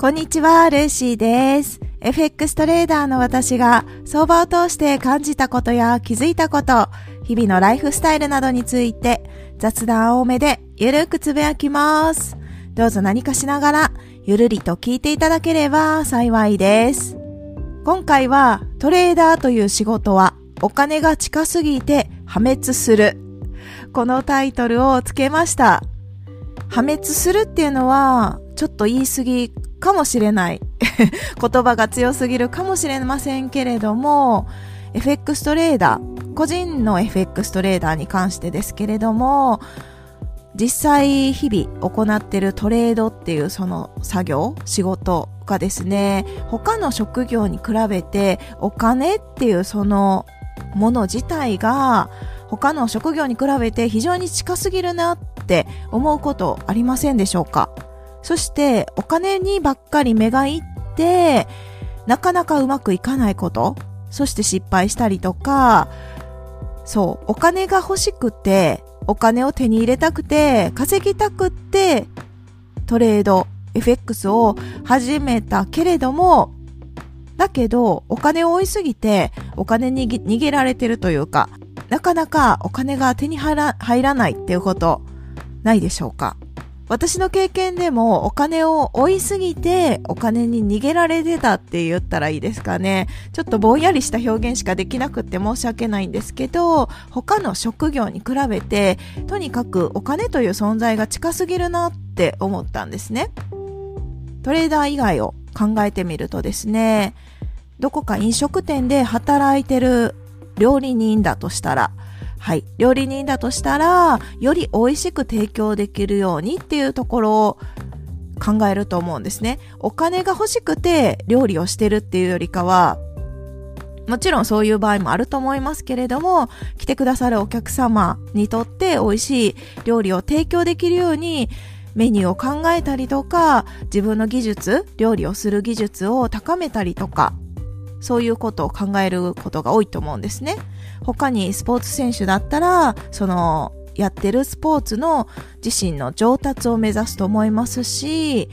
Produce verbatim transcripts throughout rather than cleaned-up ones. こんにちは、ルーシーです。エフエックス トレーダーの私が相場を通して感じたことや気づいたこと、日々のライフスタイルなどについて雑談多めでゆるくつぶやきます。どうぞ何かしながらゆるりと聞いていただければ幸いです。今回はトレーダーという仕事はお金が近すぎて破滅する。このタイトルをつけました。破滅するっていうのはちょっと言い過ぎかもしれない言葉が強すぎるかもしれませんけれども、 エフエックス トレーダー、個人の エフエックス トレーダーに関してですけれども、実際日々行っているトレードっていうその作業、仕事がですね、他の職業に比べてお金っていうそのもの自体が他の職業に比べて非常に近すぎるなって思うことありませんでしょうか？そしてお金にばっかり目がいってなかなかうまくいかないこと、そして失敗したりとか、そう、お金が欲しくてお金を手に入れたくて稼ぎたくってトレード エフエックス を始めたけれども、だけどお金を追いすぎてお金に逃げられてるというか、なかなかお金が手に入ら、入らないっていうことないでしょうか？私の経験でもお金を追いすぎてお金に逃げられてたって言ったらいいですかね。ちょっとぼんやりした表現しかできなくって申し訳ないんですけど、他の職業に比べてとにかくお金という存在が近すぎるなって思ったんですね。トレーダー以外を考えてみるとですね、どこか飲食店で働いてる料理人だとしたら、はい、料理人だとしたら、より美味しく提供できるようにっていうところを考えると思うんですね。お金が欲しくて料理をしてるっていうよりかは、もちろんそういう場合もあると思いますけれども、来てくださるお客様にとって美味しい料理を提供できるようにメニューを考えたりとか、自分の技術、料理をする技術を高めたりとか、そういうことを考えることが多いと思うんですね。他にスポーツ選手だったら、そのやってるスポーツの自身の上達を目指すと思いますし、医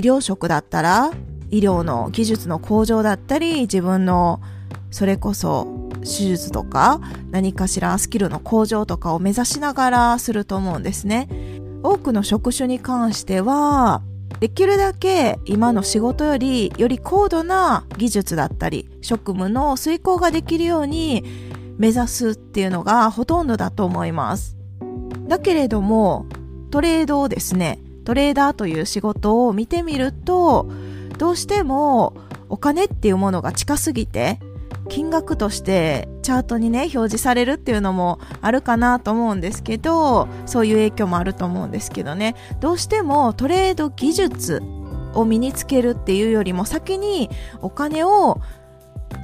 療職だったら医療の技術の向上だったり、自分のそれこそ手術とか何かしらスキルの向上とかを目指しながらすると思うんですね。多くの職種に関しては、できるだけ今の仕事よりより高度な技術だったり職務の遂行ができるように目指すっていうのがほとんどだと思います。だけれどもトレードをですね、トレーダーという仕事を見てみると、どうしてもお金っていうものが近すぎて、金額としてチャートにね表示されるっていうのもあるかなと思うんですけど、そういう影響もあると思うんですけどね、どうしてもトレード技術を身につけるっていうよりも先にお金を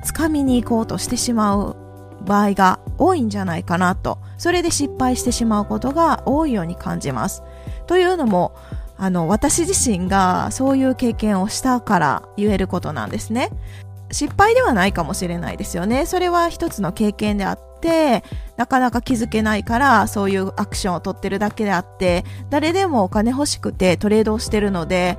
つかみに行こうとしてしまう場合が多いんじゃないかなと、それで失敗してしまうことが多いように感じます。というのも、あの私自身がそういう経験をしたから言えることなんですね。失敗ではないかもしれないですよね。それは一つの経験であって、なかなか気づけないからそういうアクションを取ってるだけであって、誰でもお金欲しくてトレードをしてるので、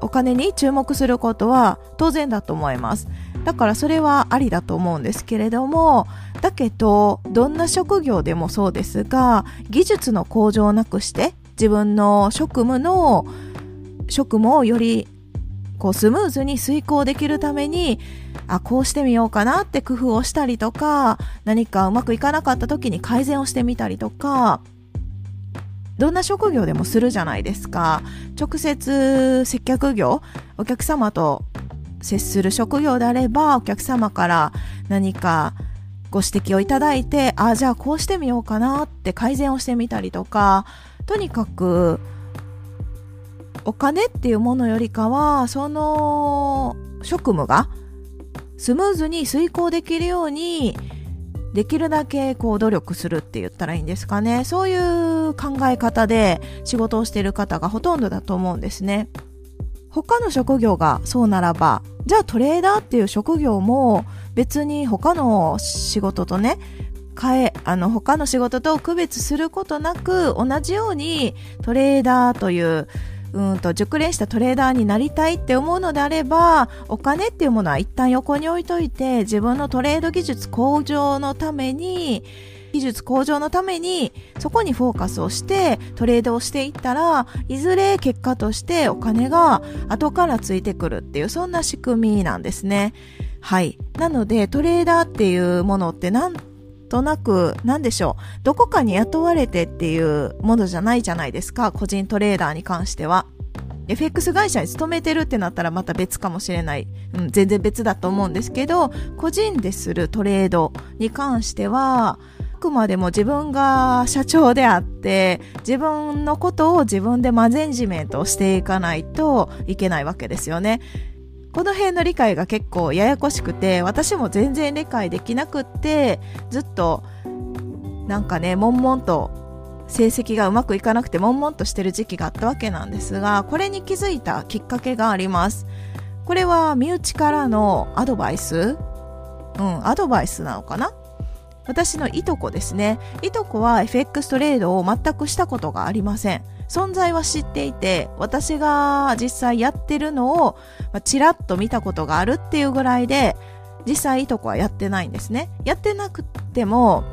お金に注目することは当然だと思います。だからそれはありだと思うんですけれども、だけどどんな職業でもそうですが、技術の向上をなくして自分の職務の職務をよりこうスムーズに遂行できるために、あ、こうしてみようかなって工夫をしたりとか、何かうまくいかなかった時に改善をしてみたりとか、どんな職業でもするじゃないですか。直接接客業、お客様と接する職業であれば、お客様から何かご指摘をいただいて、あ、じゃあこうしてみようかなって改善をしてみたりとか、とにかくお金っていうものよりかは、その職務がスムーズに遂行できるように、できるだけこう努力するって言ったらいいんですかね。そういう考え方で仕事をしている方がほとんどだと思うんですね。他の職業がそうならば、じゃあトレーダーっていう職業も別に他の仕事とね、変え、あの他の仕事と区別することなく、同じようにトレーダーといううんと熟練したトレーダーになりたいって思うのであれば、お金っていうものは一旦横に置いといて、自分のトレード技術向上のために技術向上のためにそこにフォーカスをしてトレードをしていったら、いずれ結果としてお金が後からついてくるっていう、そんな仕組みなんですね。はい。なのでトレーダーっていうものってなんとなく何でしょう、どこかに雇われてっていうものじゃないじゃないですか、個人トレーダーに関しては。エフエックス 会社に勤めてるってなったらまた別かもしれない、うん、全然別だと思うんですけど、個人でするトレードに関してはあくまでも自分が社長であって、自分のことを自分でマネジメントをしていかないといけないわけですよね。この辺の理解が結構ややこしくて、私も全然理解できなくって、ずっとなんかね、悶々と成績がうまくいかなくて悶々としてる時期があったわけなんですが、これに気づいたきっかけがあります。これは身内からのアドバイス、うん、アドバイスなのかな。私のいとこですね。いとこは エフエックス トレードを全くしたことがありません。存在は知っていて、私が実際やってるのをちらっと見たことがあるっていうぐらいで、実際いとこはやってないんですね。やってなくても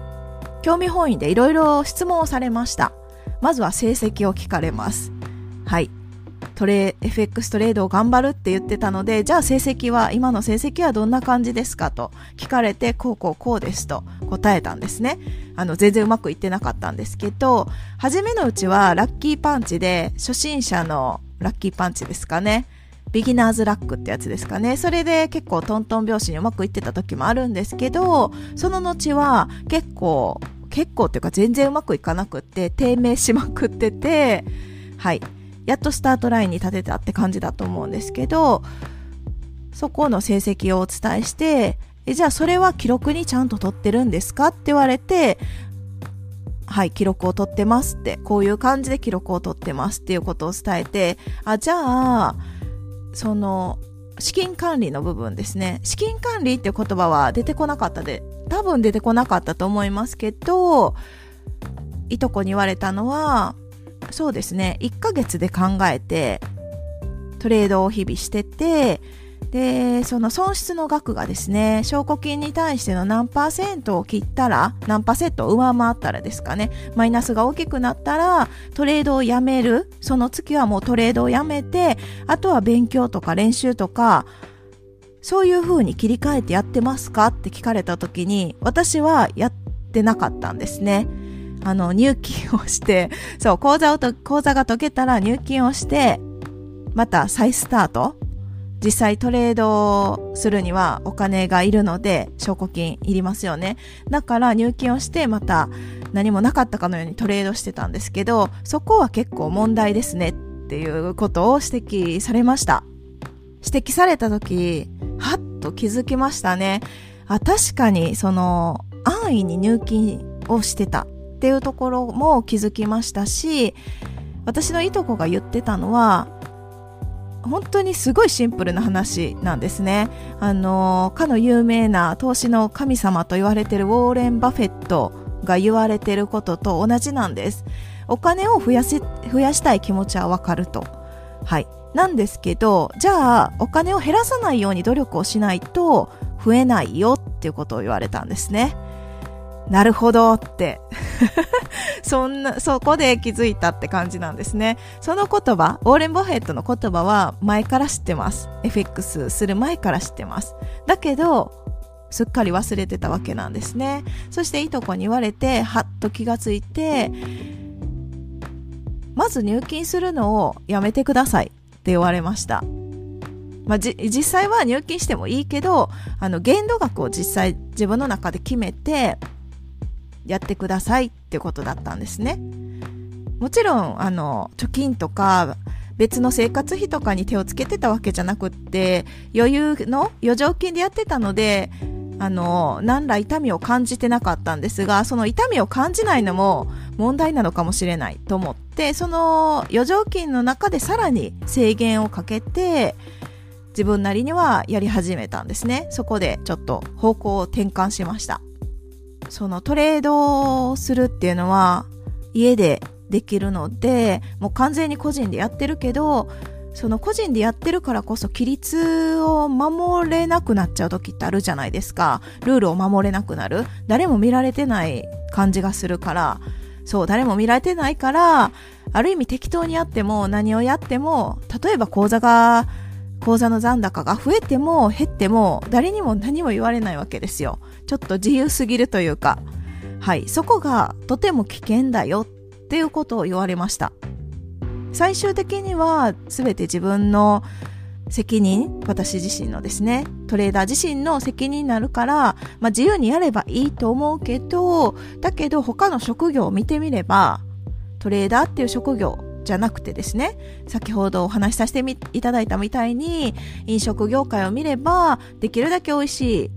興味本位でいろいろ質問をされました。まずは成績を聞かれます。はい。トレ エフエックス トレードを頑張るって言ってたので、じゃあ成績は、今の成績はどんな感じですかと聞かれて、こうこうこうですと答えたんですね。あの全然うまくいってなかったんですけど、初めのうちはラッキーパンチで、初心者のラッキーパンチですかね、ビギナーズラックってやつですかね、それで結構トントン拍子にうまくいってた時もあるんですけど、その後は結構結構っていうか全然うまくいかなくって、低迷しまくってて、はい、やっとスタートラインに立てたって感じだと思うんですけど、そこの成績をお伝えして、えじゃあそれは記録にちゃんと取ってるんですかって言われて、はい、記録を取ってますって、こういう感じで記録を取ってますっていうことを伝えて、あじゃあその資金管理の部分ですね。資金管理っていう言葉は出てこなかったで、多分出てこなかったと思いますけど、いとこに言われたのは、そうですね、いっかげつで考えてトレードを日々してて、でその損失の額がですね、証拠金に対しての何パーセントを切ったら、何パーセントを上回ったらですかね、マイナスが大きくなったらトレードをやめる、その月はもうトレードをやめて、あとは勉強とか練習とかそういう風に切り替えてやってますかって聞かれた時に、私はやってなかったんですね。あの入金をして、そう口座をと口座が解けたら入金をして、また再スタート、実際トレードするにはお金がいるので証拠金いりますよね。だから入金をしてまた何もなかったかのようにトレードしてたんですけど、そこは結構問題ですねっていうことを指摘されました。指摘された時、はっと気づきましたね。あ、確かにその安易に入金をしてたっていうところも気づきましたし、私のいとこが言ってたのは本当にすごいシンプルな話なんですね。あのかの有名な投資の神様と言われているウォーレン・バフェットが言われていることと同じなんです。お金を増やし増やしたい気持ちはわかると、はい、なんですけど、じゃあお金を減らさないように努力をしないと増えないよっていうことを言われたんですね。なるほどってそんな、そこで気づいたって感じなんですね。その言葉、ウォーレン・バフェットの言葉は前から知ってます。 エフエックス する前から知ってます。だけどすっかり忘れてたわけなんですね。そしていとこに言われて、はっと気がついて、まず入金するのをやめてくださいって言われました。まあ、じ実際は入金してもいいけど、あの限度額を実際自分の中で決めてやってくださいってことだったんですね。もちろんあの貯金とか別の生活費とかに手をつけてたわけじゃなくって、余裕の余剰金でやってたので、あの何ら痛みを感じてなかったんですが、その痛みを感じないのも問題なのかもしれないと思って、その余剰金の中でさらに制限をかけて自分なりにはやり始めたんですね。そこでちょっと方向を転換しました。そのトレードをするっていうのは、家でできるので、もう完全に個人でやってるけど、その個人でやってるからこそ規律を守れなくなっちゃう時ってあるじゃないですか。ルールを守れなくなる、誰も見られてない感じがするから、そう、誰も見られてないから、ある意味適当にやっても何をやっても、例えば口座が口座の残高が増えても減っても誰にも何も言われないわけですよ。ちょっと自由すぎるというか、はい、そこがとても危険だよっていうことを言われました。最終的には全て自分の責任、私自身のですね、トレーダー自身の責任になるから、まあ、自由にやればいいと思うけど、だけど他の職業を見てみれば、トレーダーっていう職業じゃなくてですね、先ほどお話しさせていただいたみたいに、飲食業界を見ればできるだけ美味しい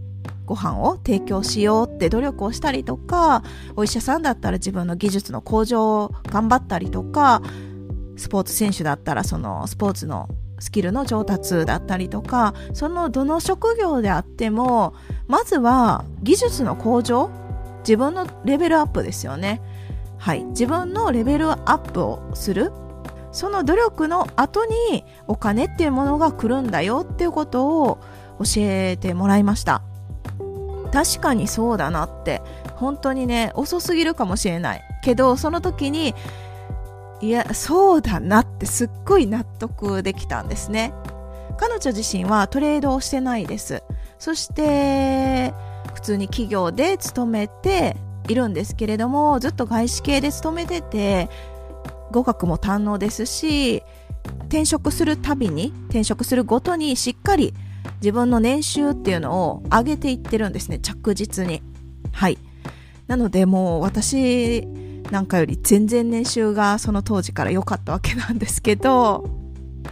ご飯を提供しようって努力をしたりとか、お医者さんだったら自分の技術の向上を頑張ったりとか、スポーツ選手だったらそのスポーツのスキルの上達だったりとか、そのどの職業であっても、まずは技術の向上、自分のレベルアップですよね。はい、自分のレベルアップをする、その努力の後にお金っていうものが来るんだよっていうことを教えてもらいました。確かにそうだなって、本当にね、遅すぎるかもしれないけど、その時にいや、そうだなってすっごい納得できたんですね。彼女自身はトレードをしてないです。そして普通に企業で勤めているんですけれども、ずっと外資系で勤めてて、語学も堪能ですし、転職するたびに、転職するごとにしっかり自分の年収っていうのを上げていってるんですね、着実に。はい、なのでもう私なんかより全然年収がその当時から良かったわけなんですけど、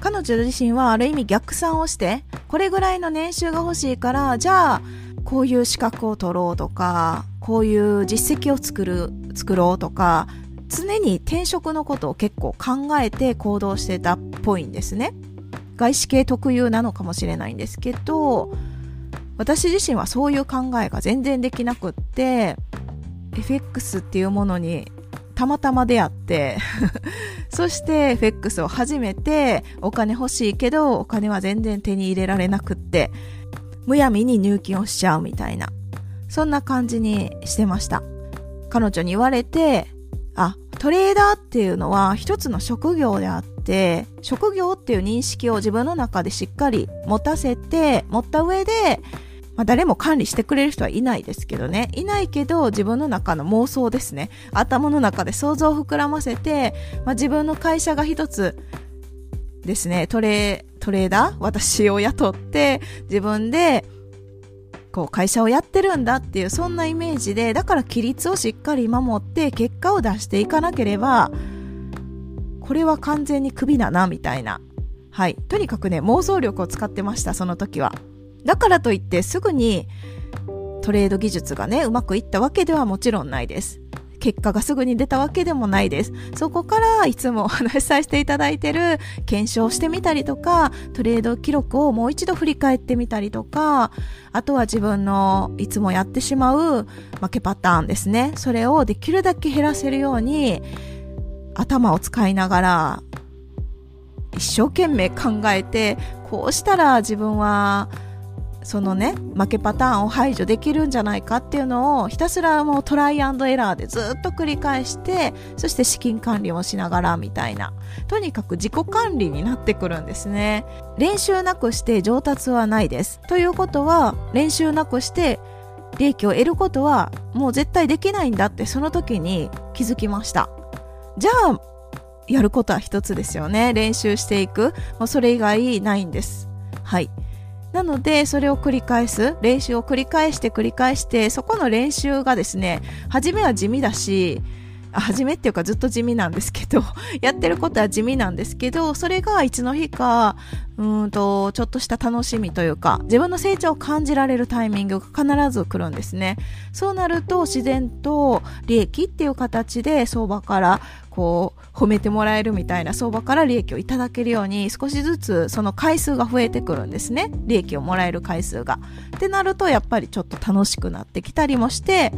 彼女自身はある意味逆算をして、これぐらいの年収が欲しいから、じゃあこういう資格を取ろうとか、こういう実績を作る作ろうとか、常に転職のことを結構考えて行動してたっぽいんですね。外資系特有なのかもしれないんですけど、私自身はそういう考えが全然できなくって、 エフエックス っていうものにたまたま出会ってそして エフエックス を始めて、お金欲しいけどお金は全然手に入れられなくって、むやみに入金をしちゃうみたいな、そんな感じにしてました。彼女に言われて、あ、トレーダーっていうのは一つの職業であって、職業っていう認識を自分の中でしっかり持たせて持った上で、まあ、誰も管理してくれる人はいないですけどね、いないけど自分の中の妄想ですね、頭の中で想像を膨らませて、まあ、自分の会社が一つですね、トレ、トレーダー、私を雇って自分でこう会社をやってるんだっていう、そんなイメージで、だから規律をしっかり守って結果を出していかなければ、これは完全にクビだなみたいな、はい、とにかくね、妄想力を使ってました、その時は。だからといってすぐにトレード技術がね、うまくいったわけではもちろんないです。結果がすぐに出たわけでもないです。そこからいつもお話しさせていただいてる検証してみたりとか、トレード記録をもう一度振り返ってみたりとか、あとは自分のいつもやってしまう負けパターンですね、それをできるだけ減らせるように頭を使いながら一生懸命考えて、こうしたら自分はそのね、負けパターンを排除できるんじゃないかっていうのをひたすらもうトライアンドエラーでずっと繰り返して、そして資金管理をしながらみたいな、とにかく自己管理になってくるんですね。練習なくして上達はないです。ということは、練習なくして利益を得ることはもう絶対できないんだって、その時に気づきました。じゃあやることは一つですよね、練習していく、もうそれ以外ないんです。はい、なのでそれを繰り返す、練習を繰り返して繰り返して、そこの練習がですね、初めは地味だし、初めっていうかずっと地味なんですけどやってることは地味なんですけど、それがいつの日かうーんとちょっとした楽しみというか、自分の成長を感じられるタイミングが必ず来るんですね。そうなると自然と利益っていう形で相場からこう褒めてもらえるみたいな、相場から利益をいただけるように少しずつその回数が増えてくるんですね、利益をもらえる回数が。ってなるとやっぱりちょっと楽しくなってきたりもして、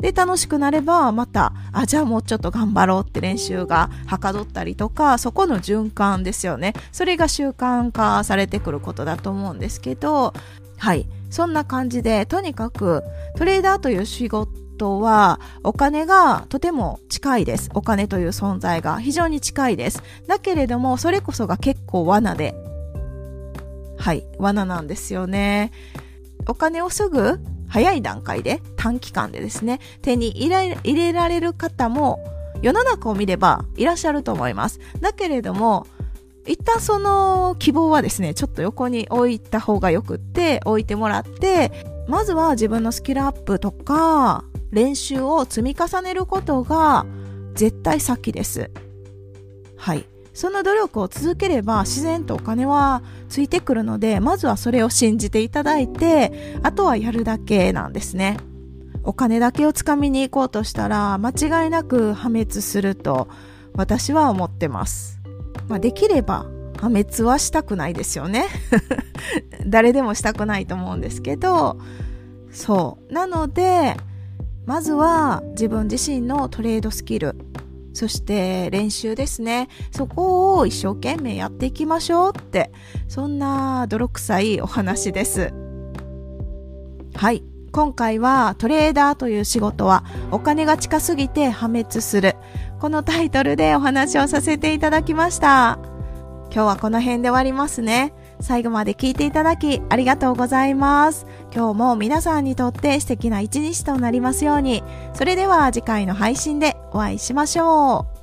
で楽しくなればまたあじゃあもうちょっと頑張ろうって練習がはかどったりとか、そこの循環ですよね。それが習慣化されてくることだと思うんですけど、はい、そんな感じでとにかくトレーダーという仕事はお金がとても近いです。お金という存在が非常に近いです。だけれどもそれこそが結構罠で、はい、罠なんですよね。お金をすぐ早い段階で短期間でですね手に入れ、入れられる方も世の中を見ればいらっしゃると思います。だけれども一旦その希望はですねちょっと横に置いた方がよくって、置いてもらってまずは自分のスキルアップとか練習を積み重ねることが絶対先です。はい、その努力を続ければ自然とお金はついてくるので、まずはそれを信じていただいて、あとはやるだけなんですね。お金だけをつかみに行こうとしたら間違いなく破滅すると私は思ってます。まあ、できれば破滅はしたくないですよね誰でもしたくないと思うんですけど、そうなのでまずは自分自身のトレードスキル、そして練習ですね、そこを一生懸命やっていきましょうって、そんな泥臭いお話です。はい、今回はトレーダーという仕事はお金が近すぎて破滅する、このタイトルでお話をさせていただきました。今日はこの辺で終わりますね。最後まで聞いていただきありがとうございます。今日も皆さんにとって素敵な一日となりますように。それでは次回の配信でお会いしましょう。